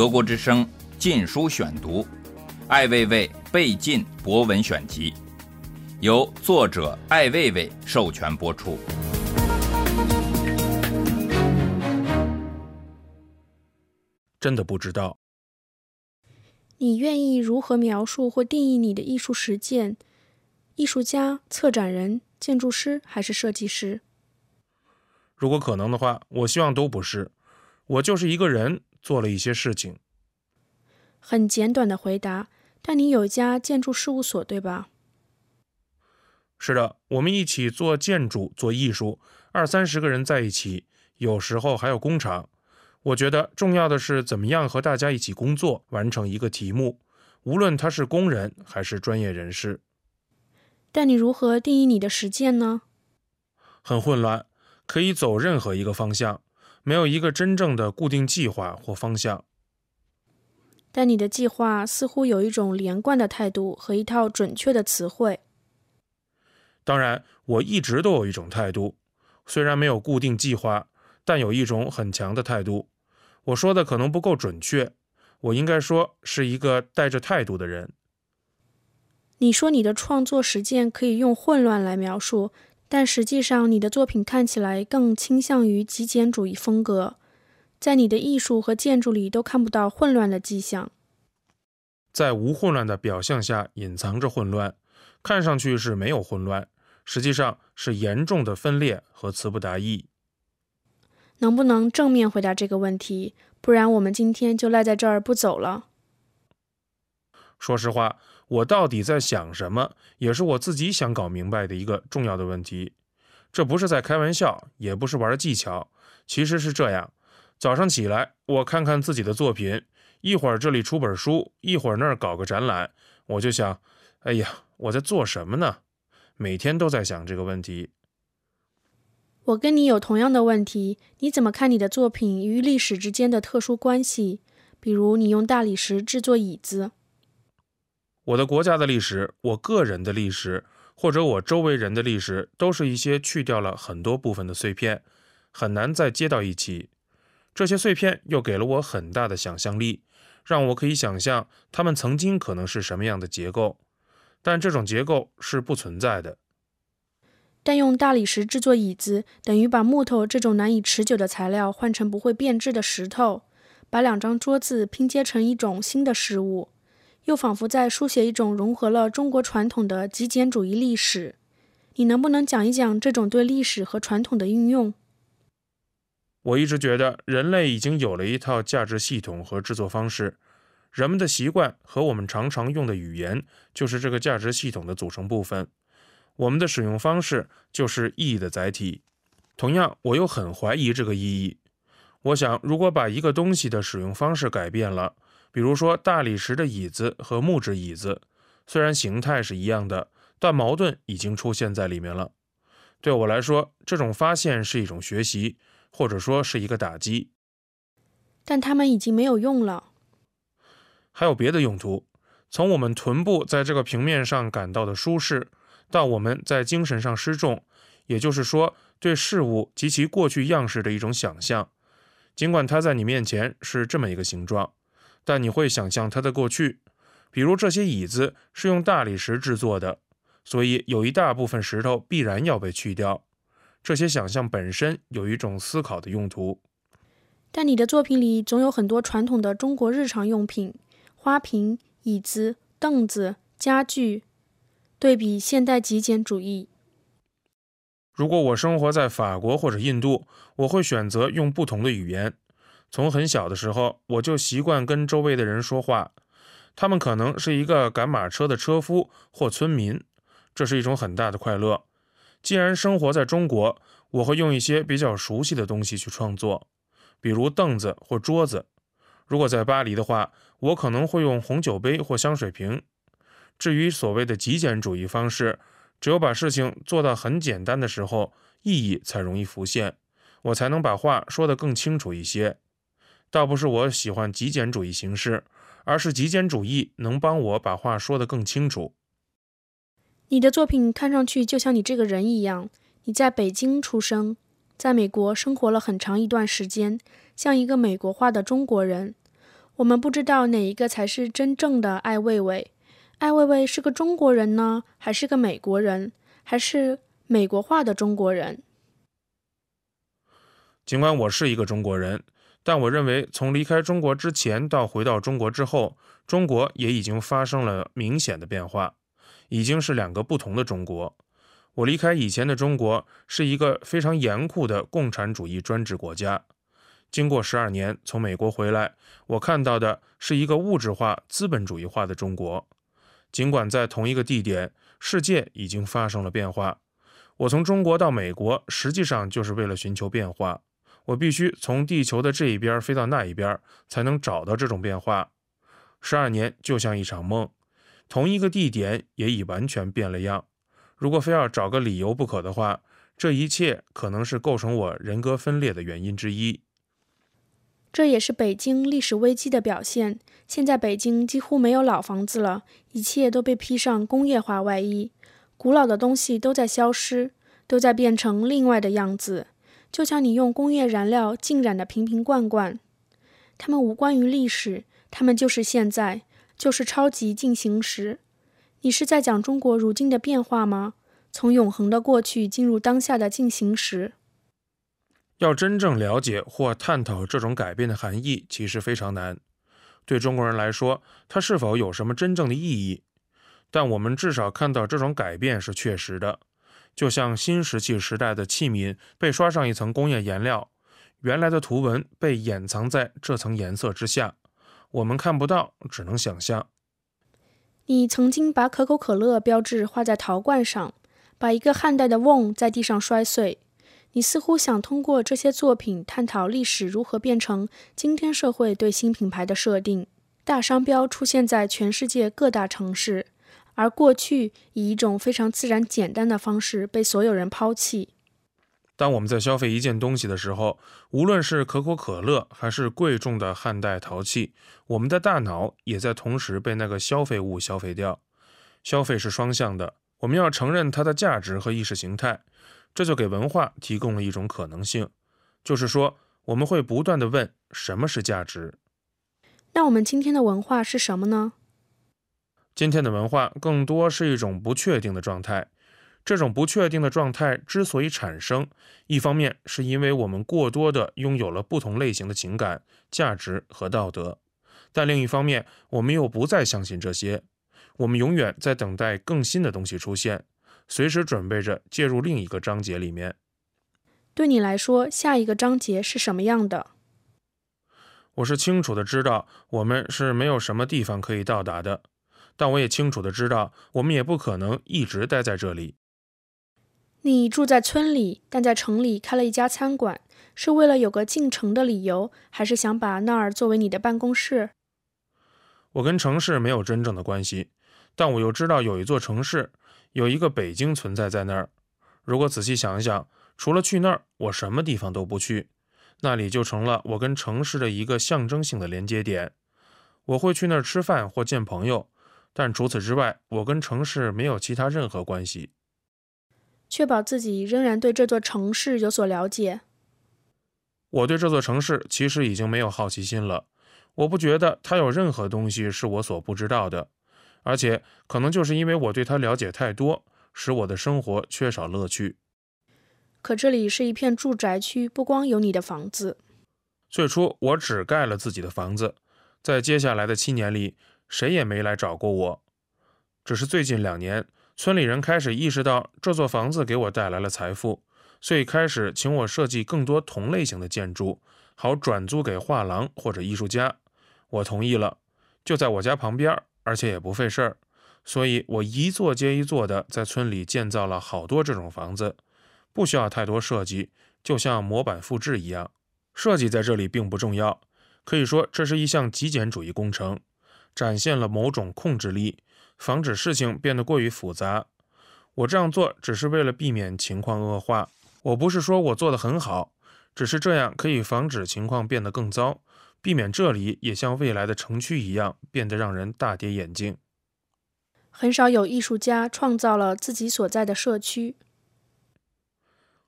德国之声《禁书选读》艾未未被禁博文选集，由作者艾未未授权播出。真的不知道。你愿意如何描述或定义你的艺术实践？艺术家、策展人、建筑师还是设计师？如果可能的话，我希望都不是。我就是一个人做了一些事情。很简短的回答，但你有一家建筑事务所，对吧？是的，我们一起做建筑、做艺术，20-30个人在一起，有时候还有工厂。我觉得重要的是怎么样和大家一起工作，完成一个题目，无论他是工人还是专业人士。但你如何定义你的实践呢？很混乱，可以走任何一个方向，没有一个真正的固定计划或方向。但你的计划似乎有一种连贯的态度和一套准确的词汇。当然，我一直都有一种态度，虽然没有固定计划，但有一种很强的态度。我说的可能不够准确，我应该说是一个带着态度的人。你说你的创作实践可以用混乱来描述，但实际上你的作品看起来更倾向于极简主义风格，在你的艺术和建筑里都看不到混乱的迹象。在无混乱的表象下隐藏着混乱，看上去是没有混乱，实际上是严重的分裂和词不达意。能不能正面回答这个问题？不然我们今天就赖在这儿不走了。说实话，我到底在想什么，也是我自己想搞明白的一个重要的问题。这不是在开玩笑，也不是玩技巧，其实是这样：早上起来，我看看自己的作品，一会儿这里出本书，一会儿那儿搞个展览，我就想，哎呀，我在做什么呢？每天都在想这个问题。我跟你有同样的问题，你怎么看你的作品与历史之间的特殊关系？比如你用大理石制作椅子。我的国家的历史，我个人的历史，或者我周围人的历史，都是一些去掉了很多部分的碎片，很难再接到一起。这些碎片又给了我很大的想象力，让我可以想象它们曾经可能是什么样的结构，但这种结构是不存在的。但用大理石制作椅子，等于把木头这种难以持久的材料换成不会变质的石头，把2张桌子拼接成一种新的事物，又仿佛在书写一种融合了中国传统的极简主义历史。你能不能讲一讲这种对历史和传统的运用？我一直觉得人类已经有了一套价值系统和制作方式，人们的习惯和我们常常用的语言就是这个价值系统的组成部分。我们的使用方式就是意义的载体。同样，我又很怀疑这个意义。我想，如果把一个东西的使用方式改变了，比如说大理石的椅子和木质椅子，虽然形态是一样的，但矛盾已经出现在里面了。对我来说，这种发现是一种学习，或者说是一个打击。但它们已经没有用了。还有别的用途，从我们臀部在这个平面上感到的舒适，到我们在精神上失重，也就是说对事物及其过去样式的一种想象。尽管它在你面前是这么一个形状，但你会想象它的过去。比如这些椅子是用大理石制作的，所以有一大部分石头必然要被去掉。这些想象本身有一种思考的用途。但你的作品里总有很多传统的中国日常用品，花瓶、椅子、凳子、家具，对比现代极简主义。如果我生活在法国或者印度，我会选择用不同的语言。从很小的时候，我就习惯跟周围的人说话，他们可能是一个赶马车的车夫或村民，这是一种很大的快乐。既然生活在中国，我会用一些比较熟悉的东西去创作，比如凳子或桌子。如果在巴黎的话，我可能会用红酒杯或香水瓶。至于所谓的极简主义方式，只有把事情做到很简单的时候，意义才容易浮现，我才能把话说得更清楚一些。倒不是我喜欢极简主义形式，而是极简主义能帮我把话说得更清楚。你的作品看上去就像你这个人一样，你在北京出生，在美国生活了很长一段时间，像一个美国化的中国人。我们不知道哪一个才是真正的艾未未。艾未未是个中国人呢，还是个美国人，还是美国化的中国人？尽管我是一个中国人，但我认为从离开中国之前到回到中国之后，中国也已经发生了明显的变化，已经是两个不同的中国。我离开以前的中国是一个非常严酷的共产主义专制国家。经过12年从美国回来，我看到的是一个物质化、资本主义化的中国。尽管在同一个地点，世界已经发生了变化。我从中国到美国，实际上就是为了寻求变化。我必须从地球的这一边飞到那一边，才能找到这种变化。12年就像一场梦，同一个地点也已完全变了样。如果非要找个理由不可的话，这一切可能是构成我人格分裂的原因之一。这也是北京历史危机的表现。现在北京几乎没有老房子了，一切都被披上工业化外衣，古老的东西都在消失，都在变成另外的样子，就像你用工业燃料浸染的瓶瓶罐罐。它们无关于历史，它们就是现在，就是超级进行时。你是在讲中国如今的变化吗？从永恒的过去进入当下的进行时。要真正了解或探讨这种改变的含义，其实非常难。对中国人来说，它是否有什么真正的意义？但我们至少看到这种改变是确实的。就像新石器时代的器皿被刷上一层工业颜料，原来的图文被掩藏在这层颜色之下，我们看不到，只能想象。你曾经把可口可乐标志画在陶罐上，把一个汉代的瓮在地上摔碎。你似乎想通过这些作品探讨历史如何变成今天社会对新品牌的设定。大商标出现在全世界各大城市，而过去以一种非常自然简单的方式被所有人抛弃。当我们在消费一件东西的时候，无论是可口可乐还是贵重的汉代陶器，我们的大脑也在同时被那个消费物消费掉。消费是双向的，我们要承认它的价值和意识形态，这就给文化提供了一种可能性，就是说，我们会不断地问什么是价值。那我们今天的文化是什么呢？今天的文化更多是一种不确定的状态。这种不确定的状态之所以产生，一方面是因为我们过多地拥有了不同类型的情感、价值和道德，但另一方面，我们又不再相信这些，我们永远在等待更新的东西出现，随时准备着介入另一个章节里面。对你来说，下一个章节是什么样的？我是清楚地知道，我们是没有什么地方可以到达的，但我也清楚地知道，我们也不可能一直待在这里。你住在村里，但在城里开了一家餐馆，是为了有个进城的理由，还是想把那儿作为你的办公室？我跟城市没有真正的关系，但我又知道有一座城市，有一个北京存在在那儿。如果仔细想一想，除了去那儿，我什么地方都不去，那里就成了我跟城市的一个象征性的连接点。我会去那儿吃饭或见朋友，但除此之外，我跟城市没有其他任何关系。确保自己仍然对这座城市有所了解。我对这座城市其实已经没有好奇心了，我不觉得它有任何东西是我所不知道的，而且可能就是因为我对它了解太多，使我的生活缺少乐趣。可这里是一片住宅区，不光有你的房子。最初我只盖了自己的房子，在接下来的7年里，谁也没来找过我。只是最近2年，村里人开始意识到这座房子给我带来了财富，所以开始请我设计更多同类型的建筑，好转租给画廊或者艺术家。我同意了，就在我家旁边，而且也不费事儿，所以我一座接一座的在村里建造了好多这种房子，不需要太多设计，就像模板复制一样。设计在这里并不重要，可以说这是一项极简主义工程，展现了某种控制力，防止事情变得过于复杂。我这样做只是为了避免情况恶化，我不是说我做得很好，只是这样可以防止情况变得更糟，避免这里也像未来的城区一样变得让人大跌眼镜。很少有艺术家创造了自己所在的社区。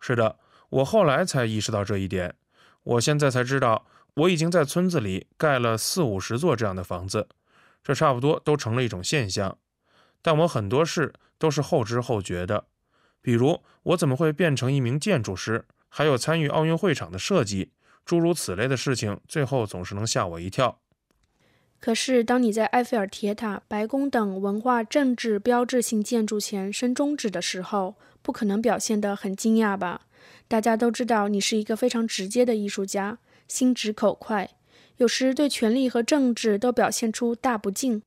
是的，我后来才意识到这一点，我现在才知道，我已经在村子里盖了40-50座这样的房子，这差不多都成了一种现象。但我很多事都是后知后觉的，比如我怎么会变成一名建筑师，还有参与奥运会场的设计，诸如此类的事情，最后总是能吓我一跳。可是当你在埃菲尔铁塔、白宫等文化政治标志性建筑前伸中指的时候，不可能表现得很惊讶吧？大家都知道你是一个非常直接的艺术家，心直口快，有时对权力和政治都表现出大不敬。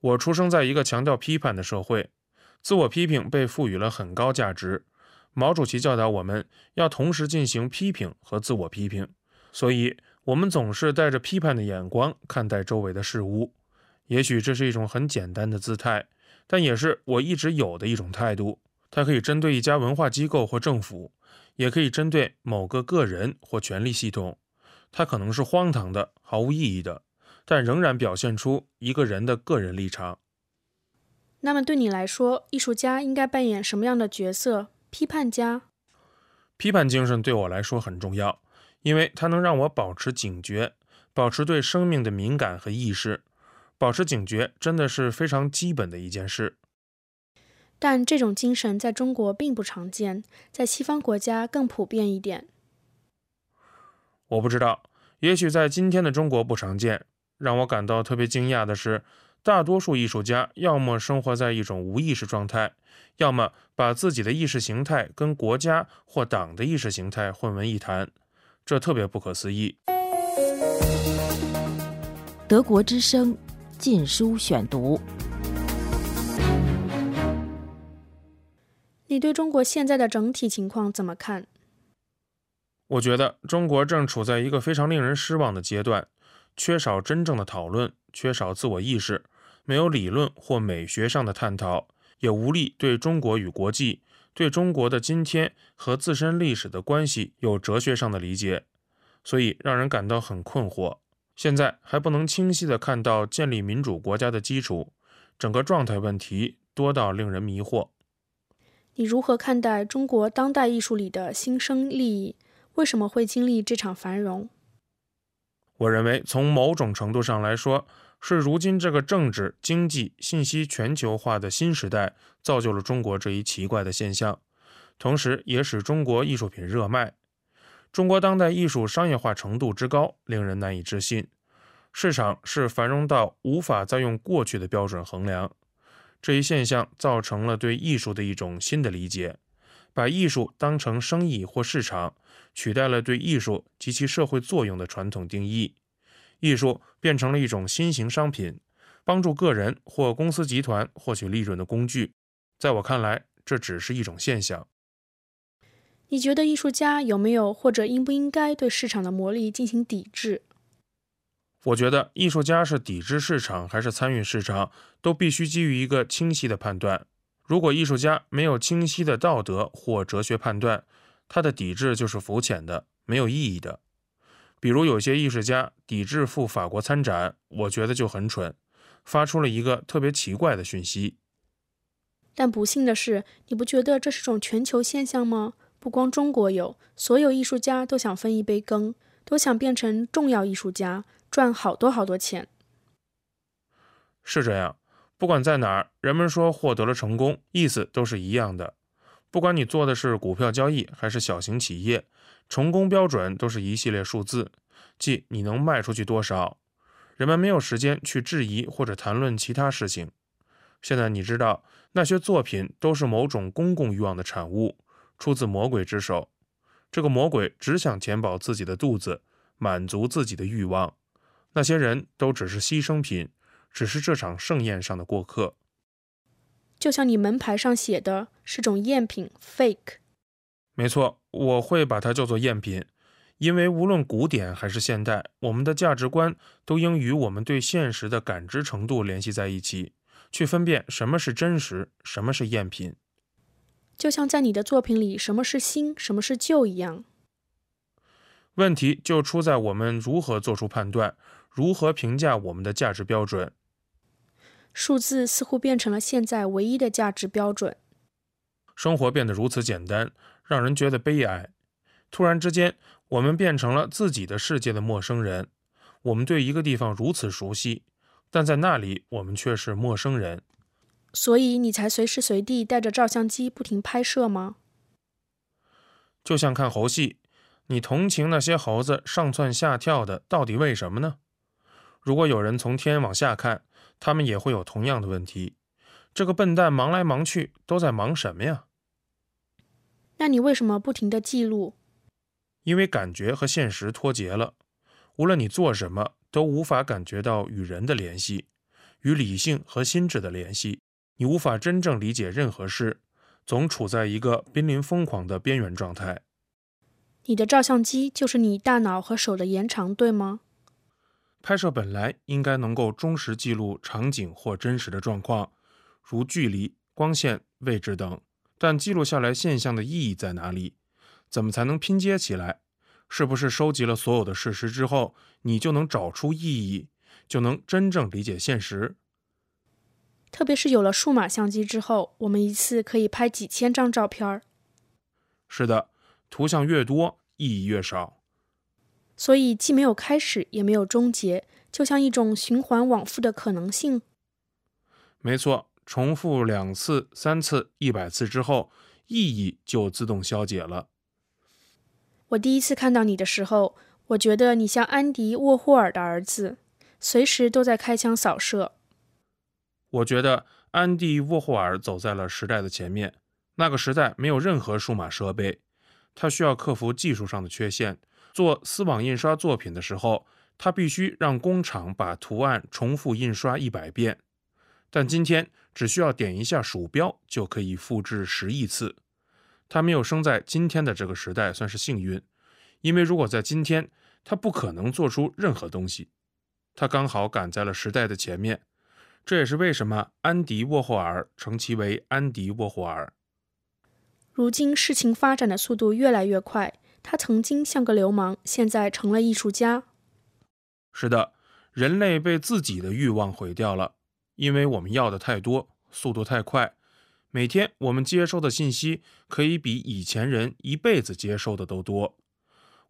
我出生在一个强调批判的社会，自我批评被赋予了很高价值。毛主席教导我们要同时进行批评和自我批评，所以我们总是带着批判的眼光看待周围的事物，也许这是一种很简单的姿态，但也是我一直有的一种态度。它可以针对一家文化机构或政府，也可以针对某个个人或权力系统。它可能是荒唐的、毫无意义的，但仍然表现出一个人的个人立场。那么对你来说，艺术家应该扮演什么样的角色？批判家？批判精神对我来说很重要。因为它能让我保持警觉，保持对生命的敏感和意识。保持警觉真的是非常基本的一件事。但这种精神在中国并不常见，在西方国家更普遍一点。我不知道，也许在今天的中国不常见。让我感到特别惊讶的是，大多数艺术家要么生活在一种无意识状态，要么把自己的意识形态跟国家或党的意识形态混为一谈。这特别不可思议。德国之声《禁书选读》。你对中国现在的整体情况怎么看？我觉得中国正处在一个非常令人失望的阶段，缺少真正的讨论，缺少自我意识，没有理论或美学上的探讨，也无力对中国与国际、对中国的今天和自身历史的关系有哲学上的理解，所以让人感到很困惑。现在还不能清晰地看到建立民主国家的基础，整个状态问题多到令人迷惑。你如何看待中国当代艺术里的新生利益？为什么会经历这场繁荣？我认为从某种程度上来说，是如今这个政治、经济、信息全球化的新时代造就了中国这一奇怪的现象，同时也使中国艺术品热卖。中国当代艺术商业化程度之高，令人难以置信。市场是繁荣到无法再用过去的标准衡量。这一现象造成了对艺术的一种新的理解，把艺术当成生意或市场，取代了对艺术及其社会作用的传统定义。艺术变成了一种新型商品，帮助个人或公司集团获取利润的工具。在我看来，这只是一种现象。你觉得艺术家有没有或者应不应该对市场的魔力进行抵制？我觉得艺术家是抵制市场还是参与市场，都必须基于一个清晰的判断。如果艺术家没有清晰的道德或哲学判断，他的抵制就是肤浅的，没有意义的。比如有些艺术家抵制赴法国参展，我觉得就很蠢，发出了一个特别奇怪的讯息。但不幸的是，你不觉得这是种全球现象吗？不光中国有，所有艺术家都想分一杯羹，都想变成重要艺术家，赚好多好多钱。是这样，不管在哪儿，人们说获得了成功，意思都是一样的。不管你做的是股票交易还是小型企业，成功标准都是一系列数字，即你能卖出去多少。人们没有时间去质疑或者谈论其他事情。现在你知道，那些作品都是某种公共欲望的产物，出自魔鬼之手。这个魔鬼只想填饱自己的肚子，满足自己的欲望。那些人都只是牺牲品，只是这场盛宴上的过客。就像你门牌上写的，是种赝品 fake。没错，我会把它叫做赝品，因为无论古典还是现代，我们的价值观都应与我们对现实的感知程度联系在一起，去分辨什么是真实，什么是赝品。就像在你的作品里，什么是新，什么是旧一样。问题就出在我们如何做出判断，如何评价我们的价值标准。数字似乎变成了现在唯一的价值标准。生活变得如此简单，让人觉得悲哀。突然之间，我们变成了自己的世界的陌生人。我们对一个地方如此熟悉，但在那里我们却是陌生人。所以你才随时随地带着照相机不停拍摄吗？就像看猴戏，你同情那些猴子上蹿下跳的，到底为什么呢？如果有人从天往下看，他们也会有同样的问题。这个笨蛋忙来忙去，都在忙什么呀？那你为什么不停地记录？因为感觉和现实脱节了，无论你做什么，都无法感觉到与人的联系，与理性和心智的联系。你无法真正理解任何事，总处在一个濒临疯狂的边缘状态。你的照相机就是你大脑和手的延长，对吗？拍摄本来应该能够忠实记录场景或真实的状况，如距离、光线、位置等，但记录下来现象的意义在哪里？怎么才能拼接起来？是不是收集了所有的事实之后，你就能找出意义，就能真正理解现实？特别是有了数码相机之后，我们一次可以拍几千张照片。是的，图像越多，意义越少。所以既没有开始，也没有终结，就像一种循环往复的可能性。没错，重复2次、3次、100次之后，意义就自动消解了。我第一次看到你的时候，我觉得你像安迪·沃霍尔的儿子，随时都在开枪扫射。我觉得安迪·沃霍尔走在了时代的前面。那个时代没有任何数码设备，他需要克服技术上的缺陷。做丝网印刷作品的时候，他必须让工厂把图案重复印刷100遍。但今天只需要点一下鼠标就可以复制10亿次。他没有生在今天的这个时代算是幸运，因为如果在今天，他不可能做出任何东西。他刚好赶在了时代的前面，这也是为什么安迪·沃霍尔称其为安迪·沃霍尔。如今事情发展的速度越来越快，他曾经像个流氓，现在成了艺术家。是的，人类被自己的欲望毁掉了，因为我们要的太多，速度太快。每天我们接收的信息可以比以前人一辈子接收的都多，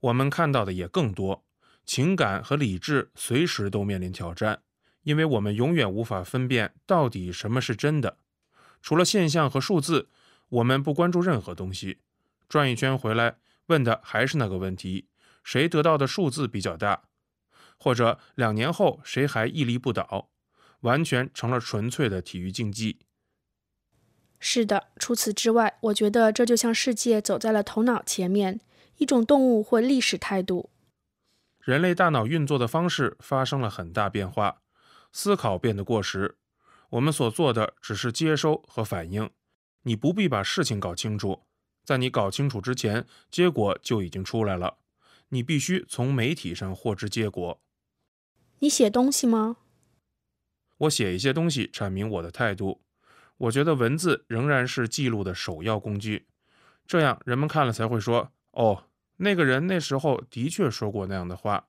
我们看到的也更多。情感和理智随时都面临挑战，因为我们永远无法分辨到底什么是真的。除了现象和数字，我们不关注任何东西。转一圈回来，问的还是那个问题：谁得到的数字比较大？或者2年后谁还屹立不倒？完全成了纯粹的体育竞技。是的，除此之外，我觉得这就像世界走在了头脑前面，一种动物或历史态度。人类大脑运作的方式发生了很大变化，思考变得过时，我们所做的只是接收和反应。你不必把事情搞清楚，在你搞清楚之前，结果就已经出来了。你必须从媒体上获知结果。你写东西吗？我写一些东西阐明我的态度。我觉得文字仍然是记录的首要工具，这样人们看了才会说：哦，那个人那时候的确说过那样的话。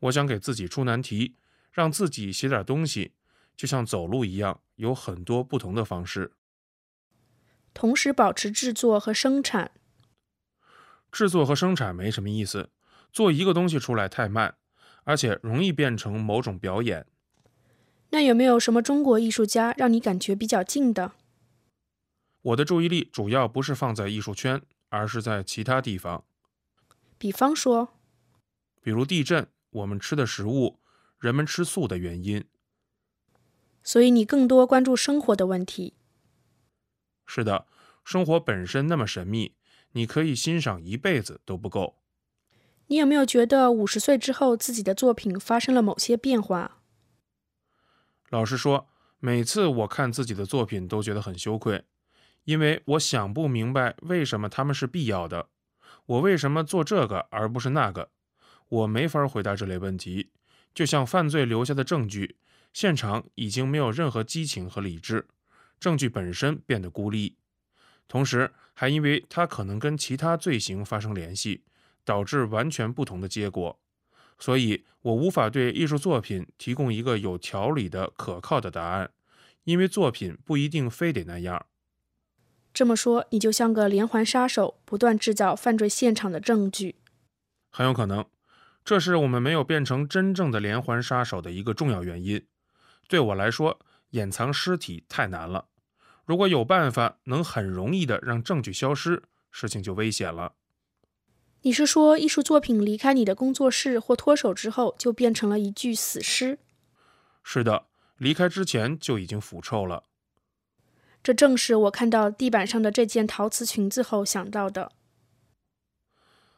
我想给自己出难题，让自己写点东西，就像走路一样，有很多不同的方式。同时保持制作和生产。制作和生产没什么意思，做一个东西出来太慢，而且容易变成某种表演。那有没有什么中国艺术家让你感觉比较近的？我的注意力主要不是放在艺术圈，而是在其他地方。比方说？比如地震，我们吃的食物，人们吃素的原因。所以你更多关注生活的问题。是的，生活本身那么神秘，你可以欣赏一辈子都不够。你有没有觉得50岁之后自己的作品发生了某些变化？老实说，每次我看自己的作品都觉得很羞愧，因为我想不明白为什么他们是必要的，我为什么做这个而不是那个。我没法回答这类问题，就像犯罪留下的证据，现场已经没有任何激情和理智。证据本身变得孤立，同时还因为它可能跟其他罪行发生联系，导致完全不同的结果。所以我无法对艺术作品提供一个有条理的可靠的答案，因为作品不一定非得那样。这么说，你就像个连环杀手，不断制造犯罪现场的证据。很有可能，这是我们没有变成真正的连环杀手的一个重要原因。对我来说，掩藏尸体太难了。如果有办法能很容易的让证据消失，事情就危险了。你是说艺术作品离开你的工作室或脱手之后就变成了一具死尸？是的，离开之前就已经腐臭了。这正是我看到地板上的这件陶瓷裙子后想到的。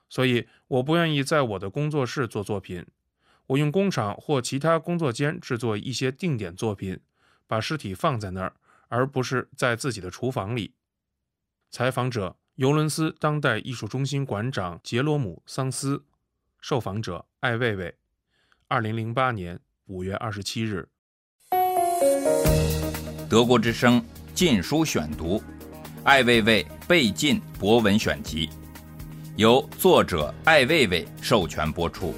所以我不愿意在我的工作室做作品，我用工厂或其他工作间制作一些定点作品，把尸体放在那儿，而不是在自己的厨房里。采访者：尤伦斯当代艺术中心馆长杰罗姆·桑斯。受访者：艾卫卫。2008年5月27日。德国之声禁书选读，艾卫卫被禁博文选集，由作者艾卫卫授权播出。